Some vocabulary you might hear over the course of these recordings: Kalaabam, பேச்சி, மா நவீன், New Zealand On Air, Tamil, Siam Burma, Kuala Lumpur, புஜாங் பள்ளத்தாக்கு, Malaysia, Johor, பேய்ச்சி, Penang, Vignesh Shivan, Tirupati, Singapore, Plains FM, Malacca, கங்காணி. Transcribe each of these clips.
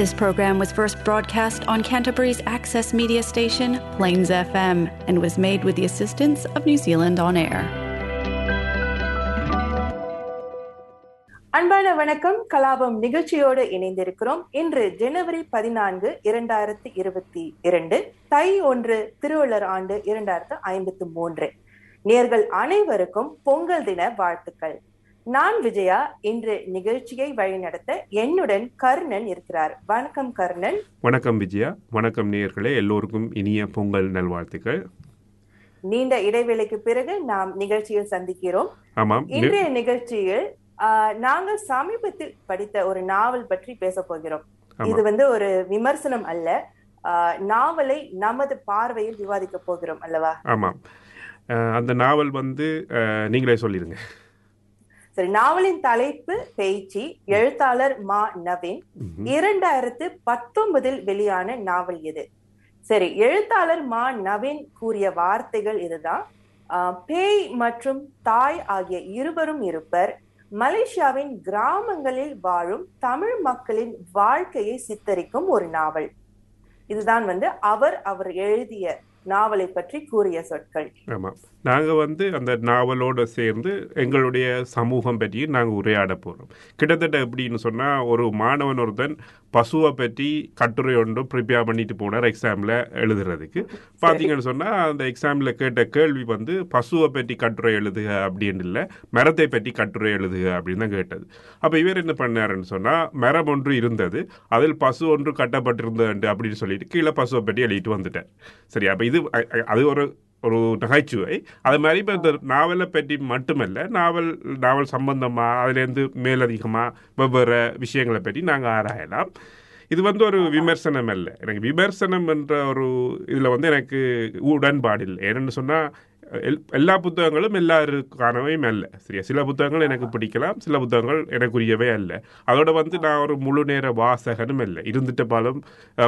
This program was first broadcast on Canterbury's access media station, Plains FM, and was made with the assistance of New Zealand On Air. அன்பான வணக்கம். கலாபம் நிகழ்ச்சியோடு இணைந்திருக்கிறோம். இன்று ஜனவரி 14, 2022, தை 1, திருவள்ளுவர் ஆண்டு 2053. நேயர்கள் அனைவருக்கும் பொங்கல் தின வாழ்த்துக்கள். நான் விஜயா. இன்று நிகழ்ச்சியை வழிநடத்த என்னுடன் கர்ணன் இருக்கிறார். வணக்கம் கர்ணன். வணக்கம் விஜயா. வணக்கம் நேயர்களே, எல்லோருக்கும் இனிய பொங்கல் நல்வாழ்த்துக்கள். நீண்ட இடைவேளைக்கு பிறகு நாம் நிகழ்ச்சியில் சந்திக்கிறோம். ஆமாம், இன்றைய நிகழ்ச்சியில் நாங்கள் சமீபத்தில் படித்த ஒரு நாவல் பற்றி பேச போகிறோம். இது ஒரு விமர்சனம் அல்ல, நாவலை நமது பார்வையில் விவாதிக்க போகிறோம் அல்லவா? ஆமாம், அந்த நாவல் நீங்களே சொல்லிடுங்க. நாவலின் தலைப்பு பேய்ச்சி. எழுத்தாளர் மா நவீன். 2019 வெளியான நாவல் இது. சரி, எழுத்தாளர் மா நவீன் கூறிய வார்த்தைகள் இதுதான். பேய் மற்றும் தாய் ஆகிய இருவரும் இருப்பர். மலேசியாவின் கிராமங்களில் வாழும் தமிழ் மக்களின் வாழ்க்கையை சித்தரிக்கும் ஒரு நாவல். இதுதான் அவர் எழுதிய நாவலை பற்றி கூறிய சொற்கள். ஆமாம், நாங்கள் அந்த நாவலோடு சேர்ந்து எங்களுடைய சமூகம் பற்றியும் நாங்கள் உரையாட போகிறோம். கிட்டத்தட்ட எப்படின்னு சொன்னால், ஒரு மாணவன் ஒருத்தன் பசுவை பற்றி கட்டுரை ஒன்று ப்ரிப்பேர் பண்ணிட்டு போனார் எக்ஸாமில் எழுதுறதுக்கு. பார்த்தீங்கன்னு சொன்னால், அந்த எக்ஸாமில் கேட்ட கேள்வி பசுவை பற்றி கட்டுரை எழுதுக அப்படின்னு இல்லை, மரத்தை பற்றி கட்டுரை எழுதுக அப்படின்னு தான் கேட்டது. அப்போ இவர் என்ன பண்ணாருன்னு சொன்னால், மரம் ஒன்று இருந்தது, அதில் பசு ஒன்று கட்டப்பட்டிருந்தது அப்படின்னு சொல்லிட்டு கீழே பசுவை பற்றி எழுதிட்டு வந்துட்டார். சரி, அப்போ இது அது ஒரு நகைச்சுவை. அது மாதிரி இப்போ இந்த நாவலை பற்றி மட்டுமல்ல, நாவல் சம்பந்தமாக அதுலேருந்து மேலதிகமாக வெவ்வேறு விஷயங்களை பற்றி நாங்கள் ஆராயலாம். இது ஒரு விமர்சனம் அல்ல. எனக்கு விமர்சனம் என்ற ஒரு இதில் எனக்கு உடன்பாடு இல்லை. ஏன்னு சொன்னால், எல்லா புத்தகங்களும் எல்லாருக்கானவையும் அல்ல. சரியா, சில புத்தகங்கள் எனக்கு பிடிக்கலாம், சில புத்தகங்கள் எனக்குரியவே அல்ல. அதோட நான் ஒரு முழு நேர வாசகனும் இல்லை. இருந்துட்ட பாலும்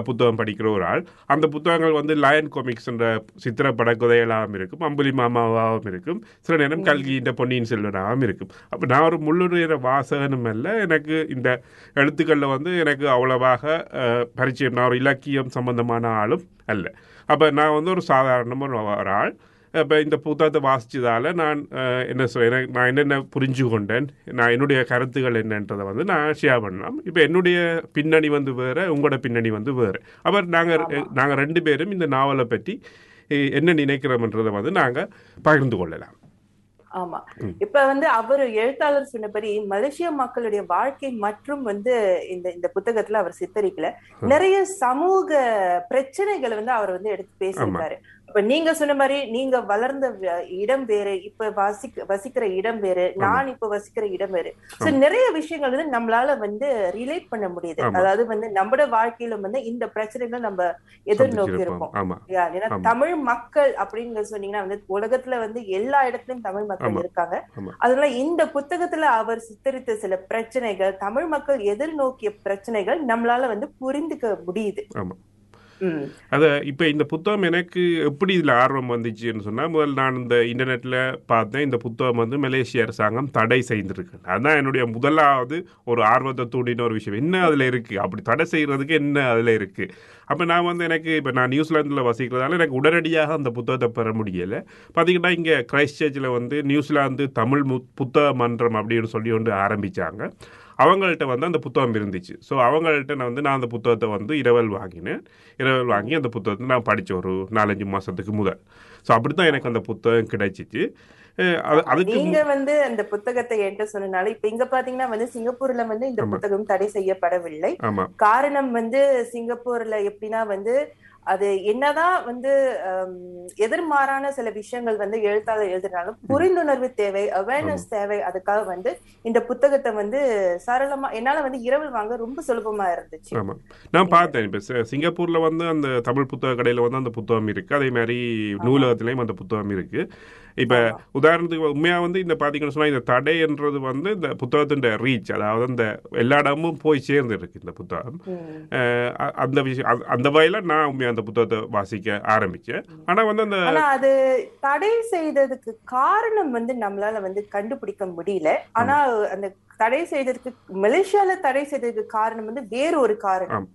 புத்தகம் படிக்கிற ஒரு ஆள். அந்த புத்தகங்கள் லயன் காமிக்ஸ் என்ற சித்திர படக்கதைகளாகவும் இருக்கும், அம்புலி மாமாவாகவும் இருக்கும், சில நேரம் கல்கின்ற பொன்னியின் செல்வனாகவும் இருக்கும். அப்போ நான் ஒரு முழு நேர வாசகனும் அல்ல. எனக்கு இந்த எழுத்துக்களில் எனக்கு அவ்வளவாக பரிச்சயம். நான் ஒரு இலக்கியம் சம்பந்தமான ஆளும் அல்ல. அப்போ நான் ஒரு சாதாரணமான ஒரு ஆள். இப்போ இந்த புத்தகத்தை வாசித்ததால் நான் என்ன சொல்கிறேன், நான் என்னென்ன புரிஞ்சு கொண்டேன், நான் என்னுடைய கருத்துக்கள் என்னன்றதை நான் ஷேர் பண்ணலாம். இப்போ என்னுடைய பின்னணி வேறு, உங்களோட பின்னணி வேறு. அப்புறம் நாங்கள் ரெண்டு பேரும் இந்த நாவலை பற்றி என்ன நினைக்கிறோம்ன்றதை நாங்கள் பகிர்ந்து கொள்ளலாம். ஆமாம், இப்போ அவர் எழுத்தாளர் சொன்னபடி மலேசிய மக்களுடைய வாழ்க்கை மற்றும் இந்த புத்தகத்தில் அவர் சித்தரிக்கல, நிறைய சமூக பிரச்சனைகளை அவர் எடுத்து பேசியிருக்காரு. இப்ப நீங்க சொன்ன மாதிரி, நீங்க வளர்ந்த இடம் வேறு, இப்ப வசிக்கிற இடம் வேறு, நான் இப்ப வசிக்கிற இடம் வேறு. நிறைய விஷயங்கள் நம்மளால ரிலேட் பண்ண முடியுது. அதாவது நம்மட வாழ்க்கையில இந்த பிரச்சனைகள் நம்ம எதிர்நோக்கி இருப்போம். ஏன்னா தமிழ் மக்கள் அப்படின்னு சொன்னீங்கன்னா உலகத்துல எல்லா இடத்துலயும் தமிழ் மக்கள் இருக்காங்க. அதனால இந்த புத்தகத்துல அவர் சித்தரித்த சில பிரச்சனைகள், தமிழ் மக்கள் எதிர்நோக்கிய பிரச்சனைகள் நம்மளால புரிந்துக்க முடியுது. அதை இப்போ இந்த புத்தகம் எனக்கு எப்படி இதில் ஆர்வம் வந்துச்சுன்னு சொன்னால், முதல் நான் இந்த இன்டர்நெட்டில் பார்த்தேன், இந்த புத்தகம் மலேசிய அரசாங்கம் தடை செய்திருக்கேன். அதுதான் என்னுடைய முதலாவது ஒரு ஆர்வத்தை தூண்டின ஒரு விஷயம். என்ன அதில் இருக்குது, அப்படி தடை செய்கிறதுக்கு என்ன அதில் இருக்குது? அப்போ நான் எனக்கு இப்போ நான் நியூசிலாந்தில் வசிக்கிறதால எனக்கு உடனடியாக அந்த புத்தகத்தை பெற முடியலை. பார்த்திங்கன்னா இங்கே கிரைஸ்ட்சர்ச்சில் நியூசிலாந்து தமிழ் புத்தக மன்றம் அப்படின்னு சொல்லி ஆரம்பித்தாங்க. அவங்கள்ட்ட அந்த புத்தகம் இருந்துச்சு. ஸோ அவங்கள்ட்ட நான் அந்த புத்தகத்தை இரவல் வாங்கினேன். இரவல் வாங்கி அந்த புத்தகத்தை நான் படித்த ஒரு 4-5 மாதத்துக்கு முதல். ஸோ அப்படி தான் எனக்கு அந்த புத்தகம் கிடைச்சிச்சு. நீங்க அந்த புத்தகத்தை என்கிட்ட சொன்னனால இப்ப இங்க பாத்தீங்கன்னா சிங்கப்பூர்ல இந்த புத்தகம் தடை செய்யப்படவில்லை. காரணம் சிங்கப்பூர்ல எப்படின்னா அது என்னதான் எதிர்மாறான சில விஷயங்கள் எழுத்தாளர் எழுதினாலும் புரிந்துணர்வு தேவை, அவேர்னஸ் தேவை. அதுக்காக இந்த புத்தகத்தை சரளமா என்னால இரவல் வாங்க ரொம்ப சுலபமா இருந்துச்சு. ஆமா, நான் பார்த்தேன். இப்ப சிங்கப்பூர்ல அந்த தமிழ் புத்தக கடையில அந்த புத்தகம் இருக்கு. அதே மாதிரி நூலகத்திலயும் அந்த புத்தகம் இருக்கு. இப்போ உதாரணத்துக்கு உண்மையாக இந்த பார்த்தீங்கன்னு சொன்னால், இந்த தடைன்றது இந்த புத்தகத்தின் ரீச், அதாவது அந்த எல்லா இடமும் போய் சேர்ந்துருக்கு இந்த புத்தகம். அந்த விஷயம் அந்த வகையில் நான் உண்மையாக அந்த புத்தகத்தை வாசிக்க ஆரம்பித்தேன். ஆனால் அந்த அது தடை செய்ததுக்கு காரணம் நம்மளால் கண்டுபிடிக்க முடியல. ஆனால் அந்த தடை செய்ததுக்கு மலேசியால தடை செய்ததுக்கு காரணம் வந்து வேற ஒரு காரணம்.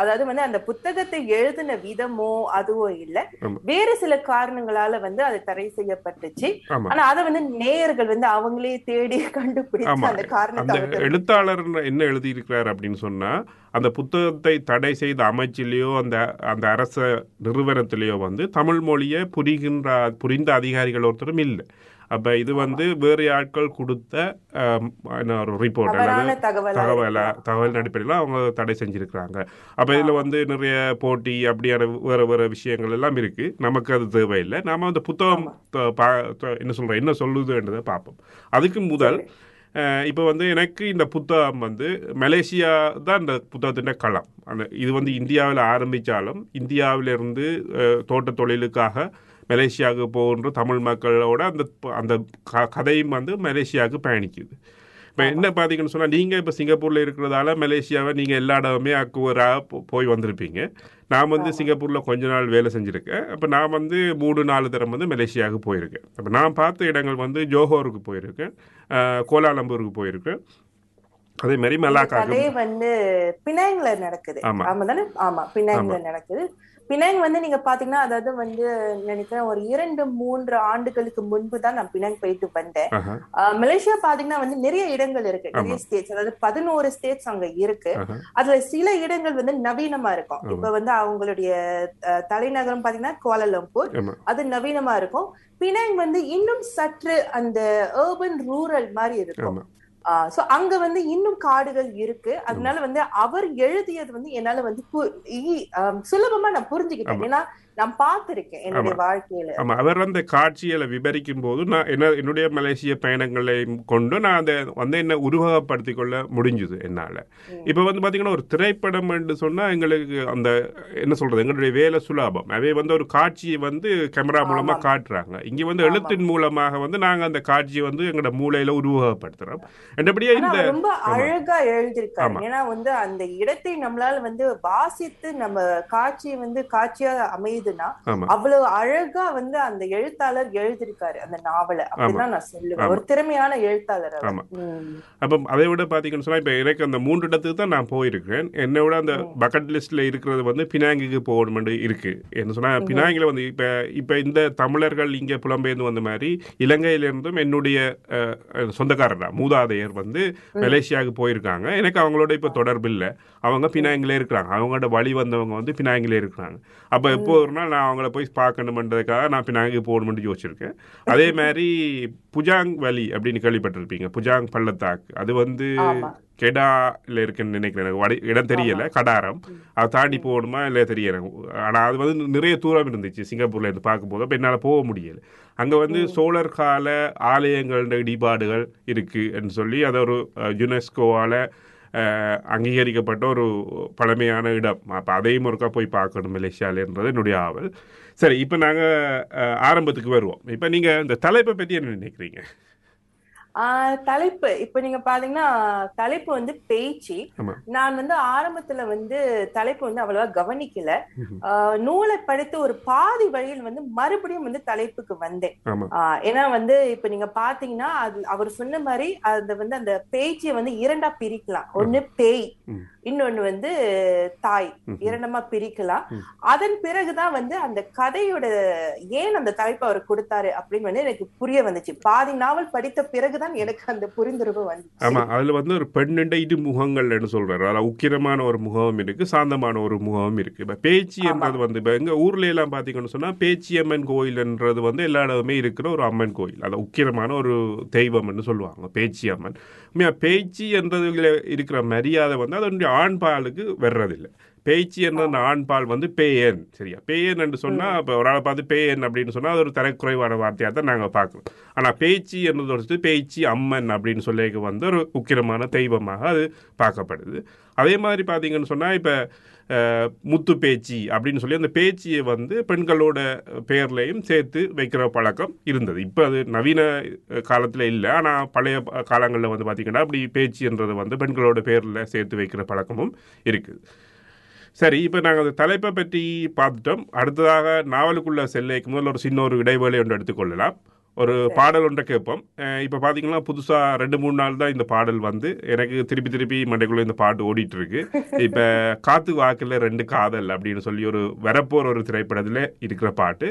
அதாவது வந்து அந்த புத்தகத்தை எழுதின விதமோ அதுவோ இல்லை, வேற சில காரணங்களால வந்து அது தடை செய்யப்பட்டுச்சு. ஆனா அதை வந்து நேயர்கள் வந்து அவங்களே தேடி கண்டுபிடிச்சு அந்த காரணத்தை எழுத்தாளர் என்ன எழுதி இருக்கிறார் அப்படின்னு சொன்னா, அந்த புத்தகத்தை தடை செய்த அமைச்சிலேயோ அந்த அந்த அரச நிறுவனத்திலேயோ வந்து தமிழ் மொழியை புரிந்த அதிகாரிகள் ஒருத்தரும் இல்லை. அப்போ இது வந்து வேறு ஆட்கள் கொடுத்த ஒரு ரிப்போர்ட் அல்லது தகவல் அடிப்படையில் அவங்க தடை செஞ்சுருக்கிறாங்க. அப்போ இதில் வந்து நிறைய போட்டி அப்படியான வேறு வேறு விஷயங்கள் எல்லாம் இருக்குது. நமக்கு அது தேவையில்லை. நாம் அந்த புத்தகம் என்ன சொல்லுதுன்றதை பார்ப்போம். அதுக்கு முதல் இப்போ வந்து எனக்கு இந்த புத்தகம் வந்து மலேசியா தான் இந்த புத்தகத்தின் களம். அந்த இது வந்து இந்தியாவில் ஆரம்பித்தாலும் இந்தியாவிலிருந்து தோட்ட தொழிலுக்காக மலேசியாவுக்கு போகின்ற தமிழ் மக்களோட அந்த அந்த கதையும் வந்து மலேசியாவுக்கு பயணிக்குது. இப்போ என்ன பார்த்தீங்கன்னு சொன்னால், நீங்கள் இப்போ சிங்கப்பூரில் இருக்கிறதால மலேசியாவை நீங்கள் எல்லா இடமே அக்குவராக போய் வந்திருப்பீங்க. நான் வந்து சிங்கப்பூரில் கொஞ்ச நாள் வேலை செஞ்சுருக்கேன். அப்போ நான் வந்து 3-4 தரம் வந்து மலேசியாவுக்கு போயிருக்கேன். அப்போ நான் பார்த்த இடங்கள் வந்து ஜோஹோருக்கு போயிருக்கேன், கோலாலம்பூருக்கு போயிருக்கேன், அதே மாதிரி மலாக்கா வந்து பினாங்ல நடக்குது. பினாங்ல நடக்குது. பினாங் வந்து நீங்க பாத்தீங்கன்னா, அதாவது வந்து நினைக்கிறேன் ஒரு 2-3 ஆண்டுகளுக்கு முன்பு தான் நான் பினாங் போயிட்டு வந்தேன். மலேசியா பாத்தீங்கன்னா வந்து நிறைய இடங்கள் இருக்கு, நிறைய ஸ்டேட்ஸ், அதாவது 11 ஸ்டேட்ஸ் அங்க இருக்கு. அதுல சில இடங்கள் வந்து நவீனமா இருக்கும். இப்ப வந்து அவங்களுடைய தலைநகரம் பாத்தீங்கன்னா கோலாலம்பூர், அது நவீனமா இருக்கும். பினாங் வந்து இன்னும் சற்று அந்த அர்பன் ரூரல் மாதிரி இருக்கும். சோ அங்க வந்து இன்னும் காடுகள் இருக்கு. அதனால வந்து அவர் எழுதியது வந்து என்னால வந்து சுலபமா நான் புரிஞ்சுக்கிட்டேன். ஏன்னா நான் பார்த்திருக்கேன் என்னுடைய வாழ்க்கையில. ஆமா, அவர் அந்த காட்சிகளை விவரிக்கும் போது நான் என்னுடைய மலேசிய பயணங்களை கொண்டு நான் அதை வந்து என்ன உருவகப்படுத்தி கொள்ள முடிஞ்சுது என்னால. இப்ப வந்து பாத்தீங்கன்னா ஒரு திரைப்படம் என்று சொன்னா எங்களுக்கு அந்த என்ன சொல்றது எங்களுடைய வேலை சுலபம். அதே வந்து ஒரு காட்சியை வந்து கேமரா மூலமா காட்டுறாங்க. இங்க வந்து எழுத்தின் மூலமாக வந்து நாங்க அந்த காட்சியை வந்து எங்களோட மூளையில உருவகப்படுத்துறோம். என்னபடியா இந்த ரொம்ப அழகா எழுதியிருக்காங்க. ஏன்னா வந்து அந்த இடத்தை நம்மளால வந்து வாசித்து நம்ம காட்சியை வந்து காட்சியா அமைது அவ்வளவு அழகா வந்து அந்த எழுத்தாளர் எழுதியிருக்காரு அந்த நாவலை. அப்படிதான் நான் சொல்லுவேன், ஒரு திறமையான எழுத்தாளர். அப்ப அதை விட பாத்தீங்கன்னு சொன்னா, இப்ப எனக்கு அந்த 3 இடத்துக்கு தான் நான் போயிருக்கேன். என்னை விட அந்த பக்கெட் லிஸ்ட்ல இருக்கிறது வந்து பினாங்குக்கு போகணும்னு இருக்கு. என்ன சொன்னா, பினாங்கில வந்து இப்ப இப்ப இந்த தமிழர்கள் இங்க புலம்பெயர்ந்து வந்த மாதிரி இலங்கையிலிருந்தும் என்னுடைய சொந்தக்காரர் தான் மூதாதையர் வந்து மலேசியாவுக்கு போயிருக்காங்க. எனக்கு அவங்களோட இப்ப தொடர்பு இல்லை. அவங்க பினாங்கிலே இருக்கிறாங்க. அவங்களோட வழி வந்தவங்க வந்து பினாங்கிலே இருக்கிறாங்க. அப்ப எப்போ நான் அவங்கள போய் பார்க்கணுன்றதுக்காக நான் பினாங்கு போகணும்னு யோசிச்சிருக்கேன். அதே மாதிரி புஜாங் வலி அப்படின்னு கேள்விப்பட்டிருப்பீங்க, புஜாங் பள்ளத்தாக்கு. அது வந்து கெடால இருக்குன்னு நினைக்கிறேன், இடம் தெரியல, கடாரம். அதை தாண்டி போகணுமா இல்லை தெரியல. ஆனால் அது வந்து நிறைய தூரம் இருந்துச்சு சிங்கப்பூர்ல இருந்து பார்க்கும்போது. அப்போ என்னால் போக முடியல. அங்கே வந்து சோழர் கால ஆலயங்கள இடிபாடுகள் இருக்குன்னு சொல்லி அதை ஒரு யுனெஸ்கோவால் அங்கீகரிக்கப்பட்ட ஒரு பழமையான இடம். அப்போ அதையும் ஒருக்கா போய் பார்க்கணும் மலேசியாலன்றது என்னுடைய ஆவல். சரி, இப்போ நாங்கள் ஆரம்பத்துக்கு வருவோம். இப்போ நீங்கள் இந்த தலைப்பை பற்றி என்ன நினைக்கிறீங்க? தலைப்பு இப்போ நீங்க பாத்தீங்கன்னா தலைப்பு வந்து பேச்சு. நான் வந்து ஆரம்பத்துல வந்து தலைப்பு வந்து அவ்வளவா கவனிக்கல. நூலை படித்து ஒரு பாதி வழியில் வந்து மறுபடியும் வந்து தலைப்புக்கு வந்தேன். ஏன்னா வந்து இப்ப நீங்க பாத்தீங்கன்னா அது அவர் சொன்ன மாதிரி அதை வந்து அந்த பேச்சை வந்து 2ஆ பிரிக்கலாம். ஒண்ணு பேய், இன்னொன்னு வந்து தாய், 2ஆ பிரிக்கலாம். அதன் பிறகுதான் வந்து அந்த கதையோட ஏன் அந்த தலைப்பு அவர் கொடுத்தாரு அப்படின்னு வந்து எனக்கு புரிய வந்துச்சு. பாதி நாவல் படித்த பிறகு எனக்கு அந்த புரிந்துணர்வு வந்து. ஆமா, அதுல வந்து ஒரு பெண்ணுண்ட இரு முகங்கள் சொல்றாரு. அதுல உக்கிரமான ஒரு முகமும் இருக்கு, சாந்தமான ஒரு முகமும் இருக்கு. இப்ப பேச்சி என்றது வந்து இப்ப எங்க ஊர்ல எல்லாம் பாத்தீங்கன்னு சொன்னா பேச்சி அம்மன் கோயில்ன்றது வந்து எல்லா இடமே இருக்கிற ஒரு அம்மன் கோயில். அது உக்கிரமான ஒரு தெய்வம்னு சொல்லுவாங்க, பேச்சி அம்மன். பேச்சி என்றதுல இருக்கிற மரியாதை வந்து அதனுடைய ஆண்பாளுக்கு வர்றதில்லை. பேச்சு என்ற அந்த ஆண்பால் வந்து பேயன், சரியா? பேயன் என்று சொன்னால் இப்போ ஒரு ஆளை பார்த்து பேயன் அப்படின்னு சொன்னால் அது ஒரு தரக்குறைவான வார்த்தையாக தான் நாங்கள் பார்க்குறோம். ஆனால் பேச்சு என்றது ஒரு பேச்சு அம்மன் அப்படின்னு சொல்லிக்கு வந்து ஒரு உக்கிரமான தெய்வமாக அது பார்க்கப்படுது. அதே மாதிரி பார்த்தீங்கன்னு சொன்னால் இப்போ முத்து பேச்சு அப்படின்னு சொல்லி அந்த பேச்சியை வந்து பெண்களோட பெயர்லையும் சேர்த்து வைக்கிற பழக்கம் இருந்தது. இப்போ அது நவீன காலத்தில் இல்லை. ஆனால் பழைய காலங்களில் வந்து பார்த்திங்கன்னா அப்படி பேச்சுன்றது வந்து பெண்களோட பெயரில் சேர்த்து வைக்கிற பழக்கமும் இருக்குது. சரி, இப்போ நாங்கள் அந்த தலைப்பை பற்றி பார்த்துட்டோம். அடுத்ததாக நாவலுக்குள்ளே செல்லைக்கு முதல்ல ஒரு சின்ன ஒரு இடைவேளை ஒன்று எடுத்துக்கொள்ளலாம். ஒரு பாடல் ஒன்றை கேட்போம். இப்போ பார்த்தீங்கன்னா புதுசாக 2-3 நாள் தான் இந்த பாடல் வந்து எனக்கு திருப்பி மண்டைக்குள்ளே இந்த பாட்டு ஓடிட்டு இருக்கு. இப்போ காத்து வாக்கில் 2 காதல் அப்படின்னு சொல்லி ஒரு வரப்போகிற ஒரு திரைப்படத்தில் இருக்கிற பாட்டு.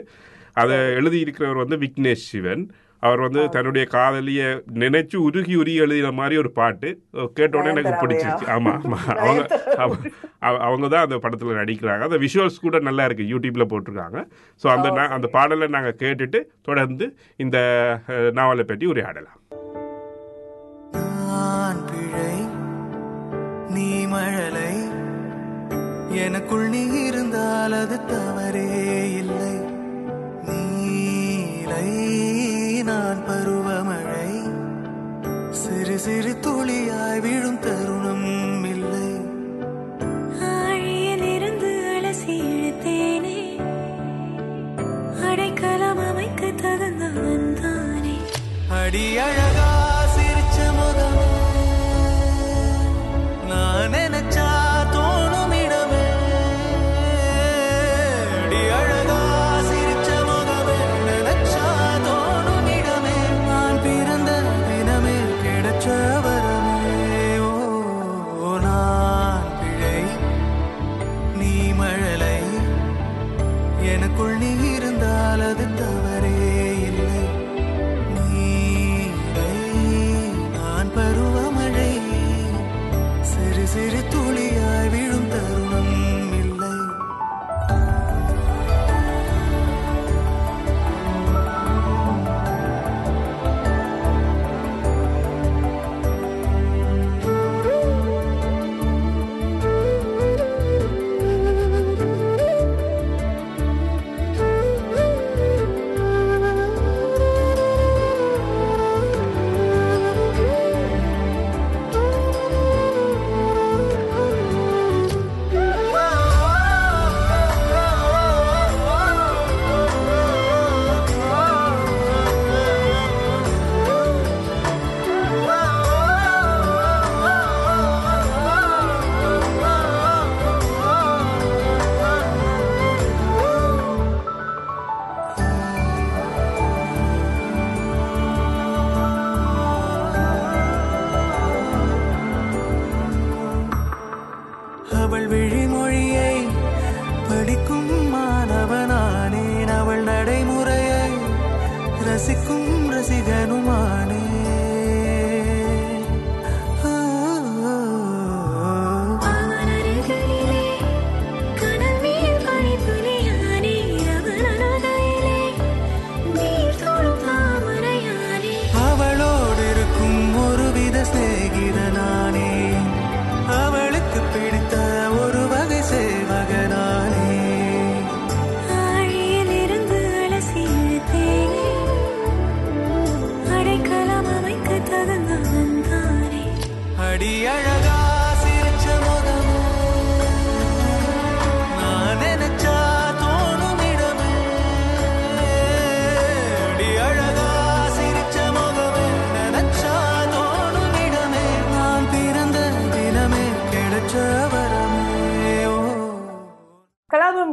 அதை எழுதியிருக்கிறவர் வந்து விக்னேஷ் சிவன். அவர் வந்து தன்னுடைய காதலியை நினைச்சு உருகி எழுதின மாதிரி ஒரு பாட்டு கேட்டோடனே எனக்கு பிடிச்சிருச்சு. ஆமாம் ஆமாம், அவங்க தான் அந்த படத்தில் நடிக்கிறாங்க. அந்த விஷுவல்ஸ் கூட நல்லா இருக்குது, யூடியூப்பில் போட்டிருக்காங்க. ஸோ அந்த பாடலை நாங்கள் கேட்டுட்டு தொடர்ந்து இந்த நாவலை பற்றி உரையாடலாம். நான் பிழை, நீ மழலை, எனக்குள் நீ இருந்தால் அது தவறே இல்லை. நீலை நான் பருவமழை, சிறு சிறு துளியாய் விழும் தருணம் இல்லை. ஆழியிலிருந்து அலசி இழுத்தேனே, அடைக்கலம் அமைக்க தகுந்தவன் தானே. அடி அழகா சிரிச்ச முதல் நான் நினைச்சா தோணும் இடமே. அடி அழகா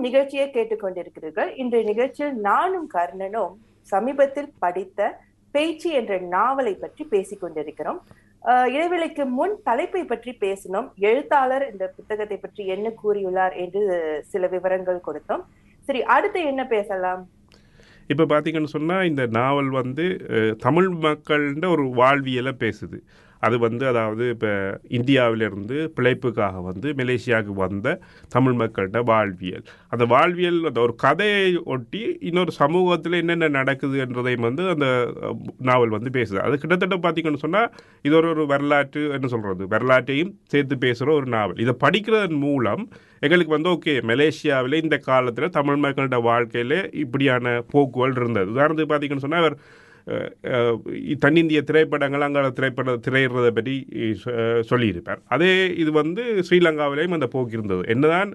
நிகழ்ச்சியை கேட்டுக்கொண்டிருக்கிறீர்கள். இன்றைய நிகழ்ச்சியில் நானும் கர்ணனும் சமீபத்தில் படித்த பேச்சு என்ற நாவலை பற்றி பேசிக் கொண்டிருக்கிறோம். இடைவேளைக்கு முன் தலைப்பை பற்றி பேசினோம். எழுத்தாளர் இந்த புத்தகத்தை பற்றி என்ன கூறியுள்ளார் என்று சில விவரங்கள் கொடுத்தோம். சரி, அடுத்து என்ன பேசலாம்? இப்போ பார்த்தீங்கன்னு சொன்னால் இந்த நாவல் வந்து தமிழ் மக்கள்கிட்ட ஒரு வாழ்வியலை பேசுது. அது வந்து அதாவது இப்போ இந்தியாவிலிருந்து பிழைப்புக்காக வந்து மலேசியாவுக்கு வந்த தமிழ் மக்கள்கிட்ட வாழ்வியல், அந்த வாழ்வியல் அந்த ஒரு கதையை ஒட்டி இன்னொரு சமூகத்தில் என்னென்ன நடக்குதுன்றதையும் வந்து அந்த நாவல் வந்து பேசுது. அது கிட்டத்தட்ட பார்த்திங்கன்னு சொன்னால் இது ஒரு வரலாற்று என்ன சொல்கிறது, வரலாற்றையும் சேர்த்து பேசுகிற ஒரு நாவல். இதை படிக்கிறதன் மூலம் எங்களுக்கு வந்து ஓகே, மலேசியாவில் இந்த காலத்தில் தமிழ் மக்கள்கிட்ட வாழ்க்கையில் இப்படியான போக்குகள் இருந்தது. உதாரணத்துக்கு பார்த்திங்கன்னு சொன்னால் அவர் தென்னிந்திய திரைப்படங்கள் அங்கே திரைப்படம் திரையிடுறதை பற்றி சொல்லியிருப்பார். அதே இது வந்து ஸ்ரீலங்காவிலேயும் அந்த போக்கு இருந்தது. என்னதான்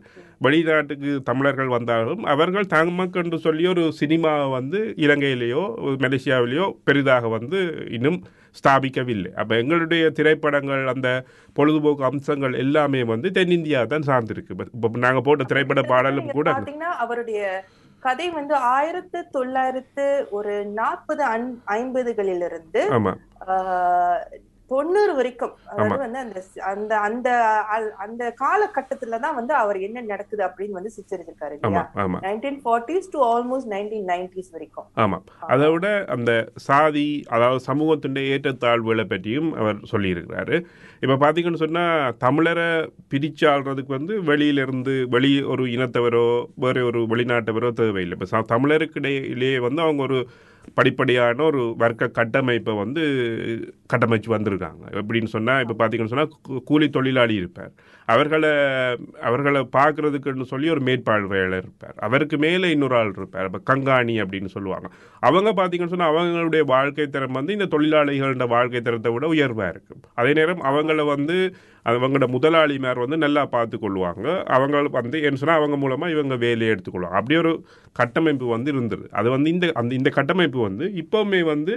வெளிநாட்டுக்கு தமிழர்கள் வந்தாலும் அவர்கள் தமக்கென்று சொல்லி ஒரு சினிமாவை வந்து இலங்கையிலேயோ மலேசியாவிலேயோ பெரிதாக வந்து இன்னும் ஸ்தாபிக்கவில்லை. அப்போ எங்களுடைய திரைப்படங்கள் அந்த பொழுதுபோக்கு அம்சங்கள் எல்லாமே வந்து தென்னிந்தியா தான் சார்ந்திருக்கு. இப்போ நாங்கள் போட்ட திரைப்பட பாடலும் கூட அவருடைய கதை வந்து 1940 50களிலிருந்து 90 வரைக்கும், அதாவது வந்து அந்த அந்த அந்த காலகட்டத்துலதான் வந்து அவர் என்ன நடக்குது அப்படின்னு வந்து சித்தரிச்சிருக்காரு இல்லையா, 1940s to almost 1990s வரைக்கும். ஆமா, அதோட அந்த சாதி, அதாவது சமூகத்தினுடைய ஏற்றத்தாழ்வுகளை பற்றியும் அவர் சொல்லியிருக்கிறாரு. இப்ப பாத்தீங்கன்னு சொன்னா தமிழரை பிரிச்சு ஆள்றதுக்கு வந்து வெளியிலிருந்து வெளி ஒரு இனத்தவரோ வேற ஒரு வெளிநாட்டவரோ தேவையில்லை. இப்ப தமிழருக்கிடையிலேயே வந்து அவங்க ஒரு படிப்படியான ஒரு வர்க்க கட்டமைப்பை வந்து கட்டமைச்சு வந்திருக்காங்க. எப்படின்னு சொன்னால் இப்போ பார்த்தீங்கன்னு சொன்னால் கூலி தொழிலாளி இருப்பார், அவர்களை பார்க்குறதுக்குன்னு சொல்லி ஒரு மேற்பார்வையாளர் இருப்பார், அவருக்கு மேலே இன்னொரு ஆள் இருப்பார், இப்போ கங்காணி அப்படின்னு சொல்லுவாங்க. அவங்க பார்த்தீங்கன்னு சொன்னால் அவங்களுடைய வாழ்க்கை தரம் வந்து இந்த தொழிலாளிகளோட வாழ்க்கை தரத்தை விட உயர்வாக இருக்கும். அதே நேரம் அவங்கள வந்து அவங்களோட முதலாளிமார் வந்து நல்லா பார்த்து கொள்வாங்க, அவங்க வந்து என்ன சொன்னால் அவங்க மூலமாக இவங்க வேலையை எடுத்துக்கொள்வாங்க. அப்படி ஒரு கட்டமைப்பு வந்து இருந்தது. அது வந்து இந்த கட்டமைப்பு வந்து இப்போவுமே வந்து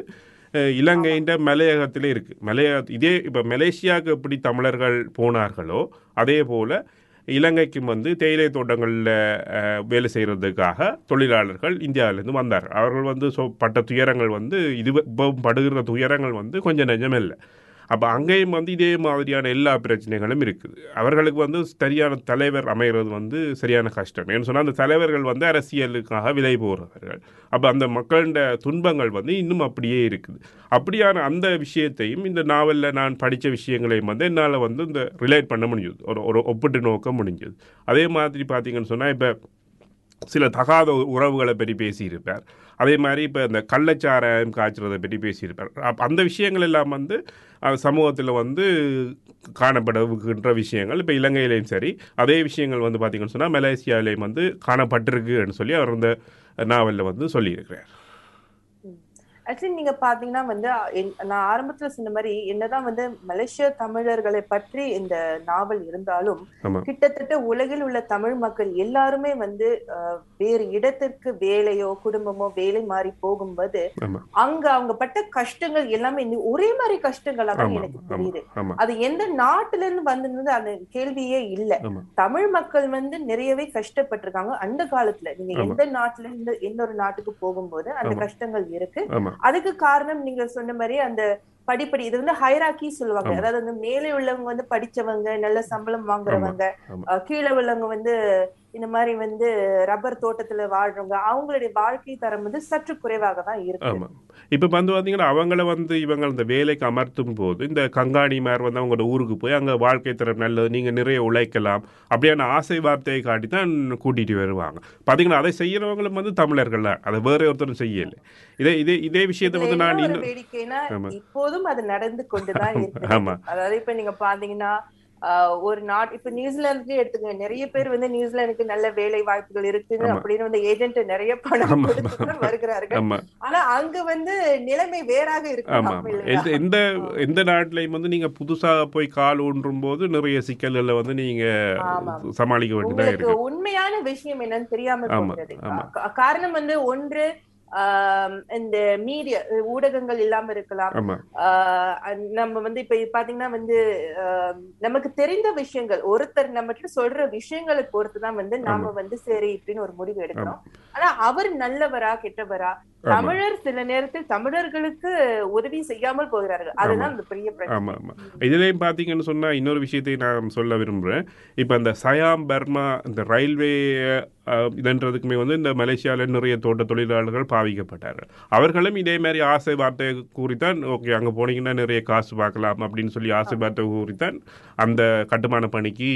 இலங்கைன்ற மலையகத்திலே இருக்குது. இதே இப்போ மலேசியாவுக்கு எப்படி தமிழர்கள் போனார்களோ அதே போல் இலங்கைக்கும் வந்து தேயிலை தோட்டங்களில் வேலை செய்கிறதுக்காக தொழிலாளர்கள் இந்தியாவிலேருந்து வந்தார்கள். அவர்கள் வந்து பட்ட துயரங்கள் வந்து இப்போ படுகிற துயரங்கள் வந்து கொஞ்சம் நெஞ்சம் இல்லை. அப்போ அங்கேயும் வந்து இதே மாதிரியான எல்லா பிரச்சனைகளும் இருக்குது. அவர்களுக்கு வந்து சரியான தலைவர் அமைகிறது வந்து சரியான கஷ்டம். ஏன்னு சொன்னால் அந்த தலைவர்கள் வந்து அரசியலுக்காக விலை போகிறார்கள். அப்போ அந்த மக்களோட துன்பங்கள் வந்து இன்னும் அப்படியே இருக்குது. அப்படியான அந்த விஷயத்தையும் இந்த நாவலில் நான் படித்த விஷயங்களையும் வந்து என்னால் வந்து இந்த ரிலேட் பண்ண முடிஞ்சது, ஒரு ஒப்பிட்டு நோக்க முடிஞ்சது. அதே மாதிரி பார்த்தீங்கன்னு சொன்னால் இப்போ சில தகாத உறவுகளை பற்றி பேசியிருப்பார், அதே மாதிரி இப்போ இந்த கள்ளச்சாராயம் காய்ச்சறதை பற்றி பேசியிருப்பார். அந்த விஷயங்கள் எல்லாம் வந்து சமூகத்தில் வந்து காணப்படுகின்ற விஷயங்கள் இப்போ இலங்கையிலேயும் சரி அதே விஷயங்கள் வந்து பார்த்திங்கன்னு சொன்னால் மலேசியாவிலேயும் வந்து காணப்பட்டிருக்குன்னு சொல்லி அவர் அந்த நாவலில் வந்து சொல்லியிருக்கிறார். ஆக்சுவலி நீங்கள் பார்த்தீங்கன்னா வந்து நான் ஆரம்பத்தில் சொன்ன மாதிரி என்னதான் வந்து மலேசிய தமிழர்களை பற்றி இந்த நாவல் இருந்தாலும் கிட்டத்தட்ட உலகில் உள்ள தமிழ் மக்கள் எல்லாருமே வந்து வேறு இடத்திற்கு வேலையோ குடும்பமோ வேலை மாறி போகும்போது அங்க அவங்க பட்ட கஷ்டங்கள் எல்லாமே ஒரே மாதிரி கஷ்டங்களா தான் எனக்கு தெரியுது. அது எந்த நாட்டுல இருந்து வந்தது அந்த கேள்வியே இல்லை. தமிழ் மக்கள் வந்து நிறையவே கஷ்டப்பட்டிருக்காங்க அந்த காலத்துல. நீங்க எந்த நாட்டுல இருந்து இன்னொரு நாட்டுக்கு போகும்போது அந்த கஷ்டங்கள் இருக்கு. அதுக்கு காரணம் நீங்க சொன்ன மாதிரி அந்த படிப்படி இது வந்து ஹைராக்கி சொல்லுவாங்க. அதாவது வந்து மேலே உள்ளவங்க வந்து படிச்சவங்க, நல்ல சம்பளம் வாங்குறவங்க, கீழே உள்ளவங்க வந்து இந்த மாதிரி வந்து ரப்பர் தோட்டத்துல வாழ்றவங்க, அவங்களுடைய வாழ்க்கை தரம் வந்து சற்று குறைவாக தான் இருக்கு. இப்போ வந்து பார்த்தீங்கன்னா அவங்கள வந்து இவங்க இந்த வேலைக்கு அமர்த்தும் போது இந்த கங்காணிமார் வந்து அவங்களோட ஊருக்கு போய் அங்கே வாழ்க்கை தரம் நல்லது, நீங்கள் நிறைய உழைக்கலாம் அப்படியான ஆசை வார்த்தையை காட்டி தான் கூட்டிகிட்டு வருவாங்க. பார்த்தீங்கன்னா அதை செய்கிறவங்களும் வந்து தமிழர்கள் தான், அதை வேற ஒருத்தரும் செய்யலை. இதே விஷயத்தை வந்து நான் இன்னும் வேடிக்கைன்னா இப்போதும் அது நடந்து கொண்டு தான் இருக்கு. அதாவது இப்போ நீங்கள் பார்த்தீங்கன்னா ஒரு நாட் இப்ப நியூசிலாந்துக்கு எடுத்துக்கோங்க, நிறைய பேர் வந்து நியூசிலாந்துக்கு நல்ல வேலை வாய்ப்புகள் இருக்குன்னு அப்படின்னு வந்து ஏஜென்ட் நிறைய பணம் கொடுத்து வருகிறார்கள். ஆனா அங்க வந்து நிலைமை வேறாக இருக்கு. எந்த நாட்டிலையும் வந்து நீங்க புதுசாக போய் கால் ஊன்றும் போது நிறைய சிக்கல்களை வந்து நீங்க சமாளிக்க வேண்டியதா இருக்கு. உண்மையான விஷயம் என்னன்னு தெரியாம போகிறது. காரணம் வந்து ஒன்று இந்த மீடியா ஊடகங்கள் இல்லாம இருக்கலாம். நம்ம வந்து இப்ப பாத்தீங்கன்னா வந்து நமக்கு தெரிந்த விஷயங்கள் ஒருத்தர் நம்மகிட்ட சொல்ற விஷயங்களை பொறுத்துதான் வந்து நாம வந்து சரி இப்படின்னு ஒரு முடிவு எடுக்கிறோம். ஆனா அவர் நல்லவரா கெட்டவரா, தமிழர் சில நேரத்தில் தமிழர்களுக்கு உதவி செய்யாமல் போகிறார்கள். அதுதான் பெரிய பிரச்சனை. இதுலயும் பாத்தீங்கன்னு சொன்னா இன்னொரு விஷயத்தை நான் சொல்ல விரும்புறேன். இப்ப இந்த சயாம் பர்மா இந்த ரயில்வே இதன்றதுக்குமே வந்து இந்த மலேசியாவில் நிறைய தோட்ட தொழிலாளர்கள் பாவிக்கப்பட்டார்கள். அவர்களும் இதே மாதிரி ஆசை வார்த்தை கூறித்தான், ஓகே அங்கே போனீங்கன்னா நிறைய காசு பார்க்கலாம் அப்படின்னு சொல்லி ஆசை வார்த்தை கூறித்தான் அந்த கட்டுமான பணிக்கு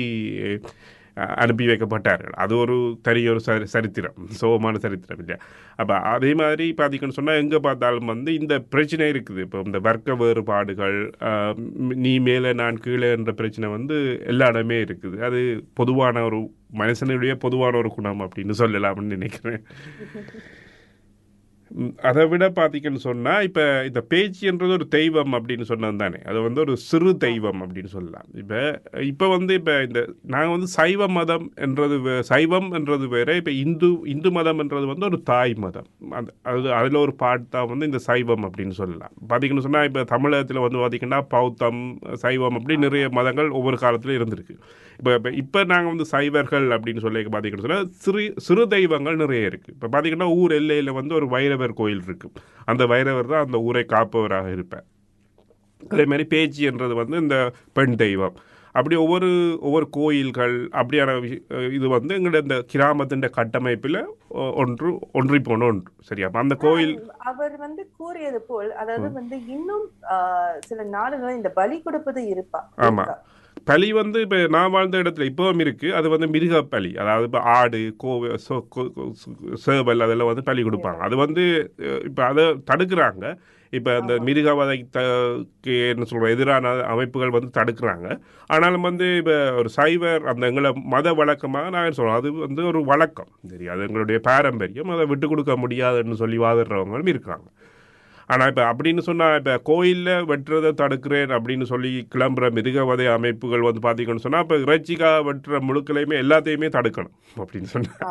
அனுப்பி வைக்கப்பட்டார்கள். அது ஒரு தனியொரு சரித்திரம், சோகமான சரித்திரம் இல்லையா. அப்போ அதே மாதிரி பார்த்தீங்கன்னு சொன்னால் எங்கே பார்த்தாலும் வந்து இந்த பிரச்சனை இருக்குது. இப்போ இந்த வர்க்க வேறுபாடுகள், நீ மேலே நான் கீழே என்ற பிரச்சனை வந்து எல்லா இடமே இருக்குது. அது பொதுவான ஒரு மனுஷனுடைய பொதுவான ஒரு குணம் அப்படின்னு சொல்லலாம்னு நினைக்கிறேன். அதை விட பார்த்திங்கன்னு சொன்னால் இப்போ இந்த பேச்சுன்றது ஒரு தெய்வம் அப்படின்னு சொன்னது தானே, அது வந்து ஒரு சிறு தெய்வம் அப்படின்னு சொல்லலாம். இப்போ இப்போ வந்து இப்போ இந்த நாங்கள் வந்து சைவ மதம் என்றது சைவம்ன்றது வேறு, இப்போ இந்து மதம்ன்றது வந்து ஒரு தாய் மதம், அது அதில் ஒரு பாட்டு தான் வந்து இந்த சைவம் அப்படின்னு சொல்லலாம். பார்த்திங்கன்னு சொன்னால் இப்போ தமிழகத்தில் வந்து பார்த்திங்கன்னா பௌத்தம், சைவம் அப்படி நிறைய மதங்கள் ஒவ்வொரு காலத்தில் இருந்திருக்கு. இப்போ நாங்கள் வந்து சைவர்கள் அப்படின்னு சொல்லி பார்த்திங்கன்னு சொன்னால் சிறு தெய்வங்கள் நிறைய இருக்குது. இப்போ பார்த்திங்கன்னா ஊர் எல்லையில் வந்து ஒரு வைரவர் கோயில் இருக்குது, அந்த வைரவர் தான் அந்த ஊரை காப்பவராக இருப்பார். அதேமாதிரி பேச்சின்றது வந்து இந்த பெண் தெய்வம். அப்படி ஒவ்வொரு கோயில்கள் அப்படியான இது வந்து எங்களுடைய இந்த கிராமத்தின் கட்டமைப்பில் ஒன்றி போன ஒன்று. சரியா, அந்த கோயில் அவர் வந்து கூறியது போல், அதாவது வந்து இன்னும் சில நாடுகள் இந்த பலி கொடுப்பது இருப்பா. ஆமாம், பலி வந்து இப்போ நான் வாழ்ந்த இடத்துல இப்போவும் இருக்குது. அது வந்து மிருக பலி, அதாவது இப்போ ஆடு, சேவல் அதெல்லாம் வந்து பலி கொடுப்பாங்க. அது வந்து இப்போ அதை தடுக்கிறாங்க. இப்போ அந்த மிருகவதைக்கு என்ன சொல்கிற எதிரான அமைப்புகள் வந்து தடுக்கிறாங்க. ஆனாலும் வந்து இப்போ ஒரு சைவர் அந்த எங்களை மத வழக்கமாக நான் சொல்கிறோம், அது வந்து ஒரு வழக்கம் தெரியும், அது எங்களுடைய பாரம்பரியம், அதை விட்டு கொடுக்க முடியாதுன்னு சொல்லி வாதிடுறவங்களும் இருக்கிறாங்க. ஆனால் இப்போ அப்படின்னு சொன்னால் இப்போ கோயிலில் வெட்டுறதை தடுக்கிறேன் அப்படின்னு சொல்லி கிளம்புற மிருகவதை அமைப்புகள் வந்து பார்த்திங்கன்னு சொன்னால் இப்போ இறைச்சிக்காக வெட்டுற முழுக்களையுமே எல்லாத்தையுமே தடுக்கணும் அப்படின்னு சொன்னால்.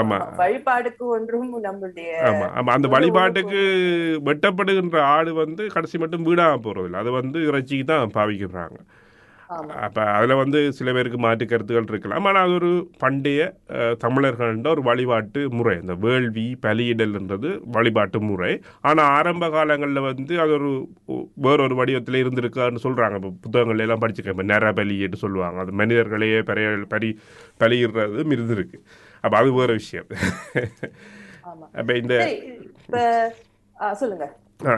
ஆமாம் வழிபாடுக்கு ஒன்றும் நம்மளுடைய ஆமாம் ஆமாம் அந்த வழிபாட்டுக்கு வெட்டப்படுகின்ற ஆடு வந்து கடைசி மட்டும் வீடாக போகிறதில்ல, அது வந்து இறைச்சிக்கு தான் பாவிக்கிறாங்க. அப்போ அதில் வந்து சில பேருக்கு மாற்று கருத்துக்கள் இருக்கலாம். ஆனால் அது ஒரு பண்டைய தமிழர்கள்ன்ற ஒரு வழிபாட்டு முறை, இந்த வேள்வி பலியிடல்ன்றது வழிபாட்டு முறை. ஆனால் ஆரம்ப காலங்களில் வந்து அது ஒரு வேறொரு வடிவத்தில் இருந்திருக்கான்னு சொல்கிறாங்க. இப்போ புத்தகங்கள்லாம் படிச்சுக்க, இப்போ நர பலின்னு சொல்லுவாங்க, அது மனிதர்களையே பலியிடுறதும் இருந்திருக்கு. அப்போ அது வேறு விஷயம். அப்போ இந்த சொல்லுங்கள்,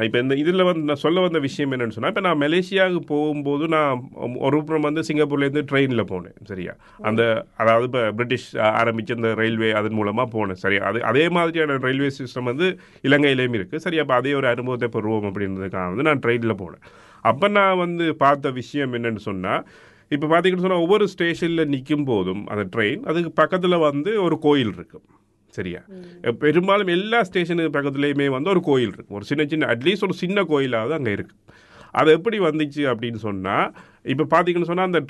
இப்போ இந்த இதில் வந்து நான் சொல்ல வந்த விஷயம் என்னென்னு சொன்னால், இப்போ நான் மலேசியாவுக்கு போகும்போது நான் ஒருப்புறம் வந்து சிங்கப்பூர்லேருந்து ட்ரெயினில் போனேன். சரியா, அந்த அதாவது இப்போ பிரிட்டிஷ் ஆரம்பித்த அந்த ரயில்வே அதன் மூலமாக போனேன். சரியா, அது அதே மாதிரியான ரயில்வே சிஸ்டம் வந்து இலங்கையிலேயும் இருக்குது. சரியா, அப்போ அதே ஒரு அனுபவத்தை பெறுவோம் அப்படின்றதுக்காக வந்து நான் ட்ரெயினில் போனேன். அப்போ நான் வந்து பார்த்த விஷயம் என்னென்னு சொன்னால், இப்போ பார்த்திங்கன்னு சொன்னால் ஒவ்வொரு ஸ்டேஷனில் நிற்கும் போதும் அந்த ட்ரெயின் அதுக்கு பக்கத்தில் வந்து ஒரு கோயில் இருக்கும். சரியா, பெரும்பாலும் எல்லா ஸ்டேஷனுக்கு பக்கத்துலேயுமே வந்து ஒரு கோயில் இருக்கும், ஒரு சின்ன அட்லீஸ்ட் ஒரு சின்ன கோயிலாவது அங்கே இருக்குது. அது எப்படி வந்துச்சு அப்படின்னு சொன்னால், இப்போ பார்த்திங்கன்னு சொன்னால் அந்த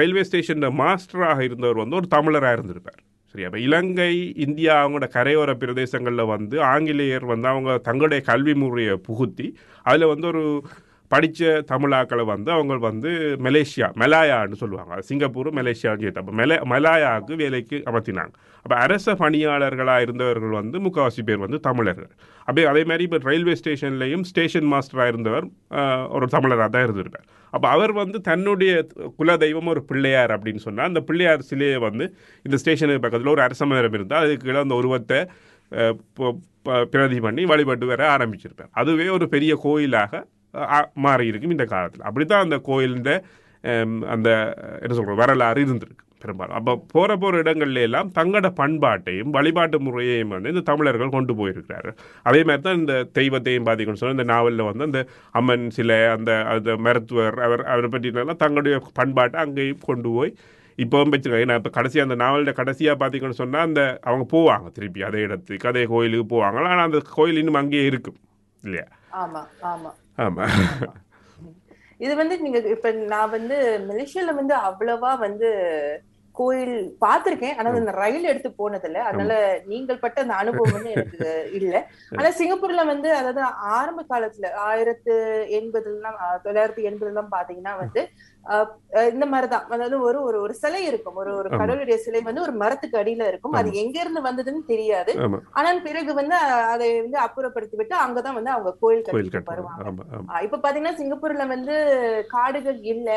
ரயில்வே ஸ்டேஷன் மாஸ்டராக இருந்தவர் வந்து ஒரு தமிழராக இருந்திருப்பார். சரியா, இப்போ இலங்கை, இந்தியா அவங்களோட கரையோர பிரதேசங்களில் வந்து ஆங்கிலேயர் வந்து அவங்க தங்களுடைய கல்வி முறையை புகுத்தி அதில் வந்து ஒரு படித்த தமிழாக்களை வந்து அவங்க வந்து மலாயான்னு சொல்லுவாங்க, சிங்கப்பூர் மலேசியான்னு சேர்த்து அப்போ மலாயாவுக்கு வேலைக்கு அமர்த்தினாங்க. அப்போ அரச பணியாளர்களாக இருந்தவர்கள் வந்து முக்கால்வாசி பேர் வந்து தமிழர்கள். அப்படியே அதேமாதிரி இப்போ ரயில்வே ஸ்டேஷன்லேயும் ஸ்டேஷன் மாஸ்டராக இருந்தவர் ஒரு தமிழராக தான் இருந்திருப்பார். அப்போ அவர் வந்து தன்னுடைய குலதெய்வம் ஒரு பிள்ளையார் அப்படின்னு சொன்னால், அந்த பிள்ளையார் சிலையை வந்து இந்த ஸ்டேஷனுக்கு பக்கத்தில் ஒரு அரச மரம் இருந்தால் அதுக்கு கீழே அந்த உருவத்தை பிரதி பண்ணி வழிபட்டு வர ஆரம்பிச்சிருப்பார். அதுவே ஒரு பெரிய கோயிலாக மாறி இருக்கும் இந்த காலத்தில். அப்படி தான் அந்த கோயில் அந்த என்ன சொல்கிறோம் வரலாறு இருந்திருக்கு பெரும்பாலும். அப்போ போகிற இடங்கள்ல எல்லாம் தங்களோட பண்பாட்டையும் வழிபாட்டு முறையையும் வந்து இந்த தமிழர்கள் கொண்டு போயிருக்கிறாரு. அதே மாதிரி தான் இந்த தெய்வத்தையும் பார்த்திங்கன்னு சொன்னால், இந்த நாவலில் வந்து அந்த அம்மன் சிலை, அந்த மருத்துவர், அவரை பற்றினால தங்களுடைய பண்பாட்டை அங்கேயும் கொண்டு போய் இப்போவும் வச்சுருக்காங்க. ஏன்னா இப்போ கடைசியாக அந்த நாவலோட கடைசியாக பார்த்திங்கன்னு சொன்னால் அந்த அவங்க போவாங்க திருப்பி அதே இடத்துக்கு, அதே கோயிலுக்கு போவாங்க. ஆனால் அந்த கோயில் இன்னும் அங்கேயே இருக்கும் இல்லையா? ஆமாம் ஆமாம் ஆமாம். இது வந்து நீங்க இப்ப நான் வந்து மலேசியால வந்து அவ்வளவா வந்து கோயில் பார்த்திருக்கேன், ஆனா இந்த ரயில் எடுத்து போனதில்லை. அதனால நீங்கள் பட்ட அந்த அனுபவம் வந்து எனக்கு இல்லை. ஆனா சிங்கப்பூர்ல வந்து அதாவது ஆரம்ப காலத்துல 1980 பாத்தீங்கன்னா வந்து இந்த மாதிரிதான், அதாவது ஒரு சிலை இருக்கும், ஒரு கடவுளுடைய சிலை வந்து ஒரு மரத்துக்கு அடியில இருக்கும். அது எங்க இருந்து வந்ததுன்னு தெரியாது. ஆனால் பிறகு வந்து அதை வந்து அப்புறப்படுத்தி விட்டு அங்கதான் வந்து அவங்க கோயில் கட்டிட்டு வருவாங்க. இப்ப பாத்தீங்கன்னா சிங்கப்பூர்ல வந்து காடுகள் இல்ல,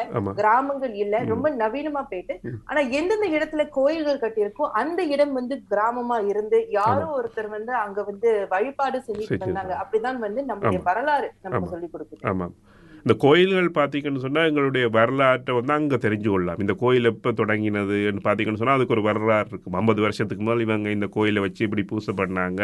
கிராமங்கள் இல்ல, ரொம்ப நவீனமா போயிட்டு. ஆனா எந்தெந்த இடத்துல கோயில்கள் கட்டியிருக்கோ அந்த இடம் வந்து கிராமமா இருந்து யாரோ ஒருத்தர் வந்து அங்க வந்து வழிபாடு செஞ்சுட்டு இருந்தாங்க. அப்படிதான் வந்து நம்மளுடைய வரலாறு நம்ம சொல்லி கொடுக்குது. இந்த கோயில்கள் பார்த்திங்கன்னு சொன்னால் எங்களுடைய வரலாற்றை வந்து அங்கே தெரிஞ்சு கொள்ளலாம். இந்த கோயில் எப்போ தொடங்கினதுன்னு பார்த்திங்கன்னு சொன்னால் அதுக்கு ஒரு வரலாறு இருக்கும். 50 வருஷத்துக்கு முதல் இவங்க இந்த கோயிலை வச்சு இப்படி பூசை பண்ணாங்க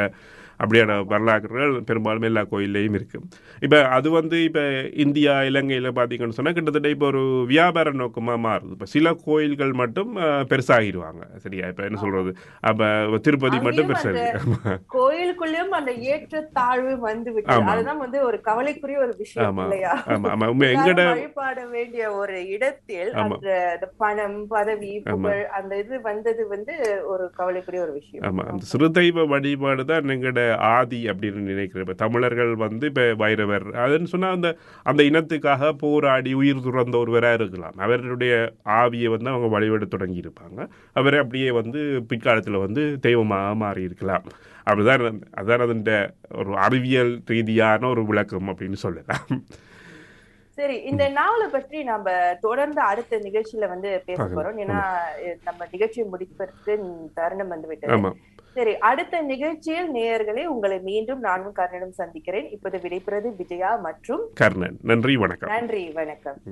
அப்படியான வரலாறுகள் பெரும்பாலும் எல்லா கோயில்லையும் இருக்குது. இப்போ அது வந்து இப்போ இந்தியா இலங்கையில் பார்த்திங்கன்னு சொன்னால் கிட்டத்தட்ட இப்போ ஒரு வியாபார நோக்கமாக மாறுது. இப்போ சில கோயில்கள் மட்டும் பெருசாகிடுவாங்க. சரியா, இப்போ என்ன சொல்கிறது, அப்போ திருப்பதி மட்டும் பெருசாக கோயிலுக்குள்ளேயும் அந்த ஏற்றத்தாழ்வு வந்து விட்டது. அதுதான் வந்து ஒரு கவலைக்குரிய ஒரு விஷயம் இல்லையா? வழிபாட வேண்டிய ஒரு இடத்தில் அந்த பணம் பதவி அந்த இது வந்தது வந்து ஒரு கவலைக்குரிய ஒரு விஷயம். ஆமாம், சிறுதெய்வ வழிபாடு தான் எங்களோட ஆதி அப்படின்னு நினைக்கிறேன். இப்போ தமிழர்கள் வந்து இப்போ வைரவர் அதுன்னு சொன்னால் அந்த அந்த இனத்துக்காக போராடி உயிர் துறந்த ஒருவராக இருக்கலாம். அவருடைய ஆவியை வந்து அவங்க வழிபாடு தொடங்கி இருப்பாங்க. அவரை அப்படியே வந்து பிற்காலத்தில் வந்து தெய்வமாக மாறி இருக்கலாம். அப்படிதான் அதான் அதுண்ட ஒரு அறிவியல் ரீதியான ஒரு விளக்கம் அப்படின்னு சொல்லலாம். சரி, இந்த நாவலை பற்றி நம்ம தொடர்ந்து அடுத்த நிகழ்ச்சியில வந்து பேச போறோம். ஏன்னா நம்ம நிகழ்ச்சியை முடிப்பதற்கு தருணம் வந்து விட்டது. சரி, அடுத்த நிகழ்ச்சியில் நேயர்களே உங்களை மீண்டும் நானும் கர்ணனும் சந்திக்கிறேன். இப்போது விடைபெறுவது விஜயா மற்றும் கர்ணன். நன்றி, வணக்கம். நன்றி, வணக்கம்.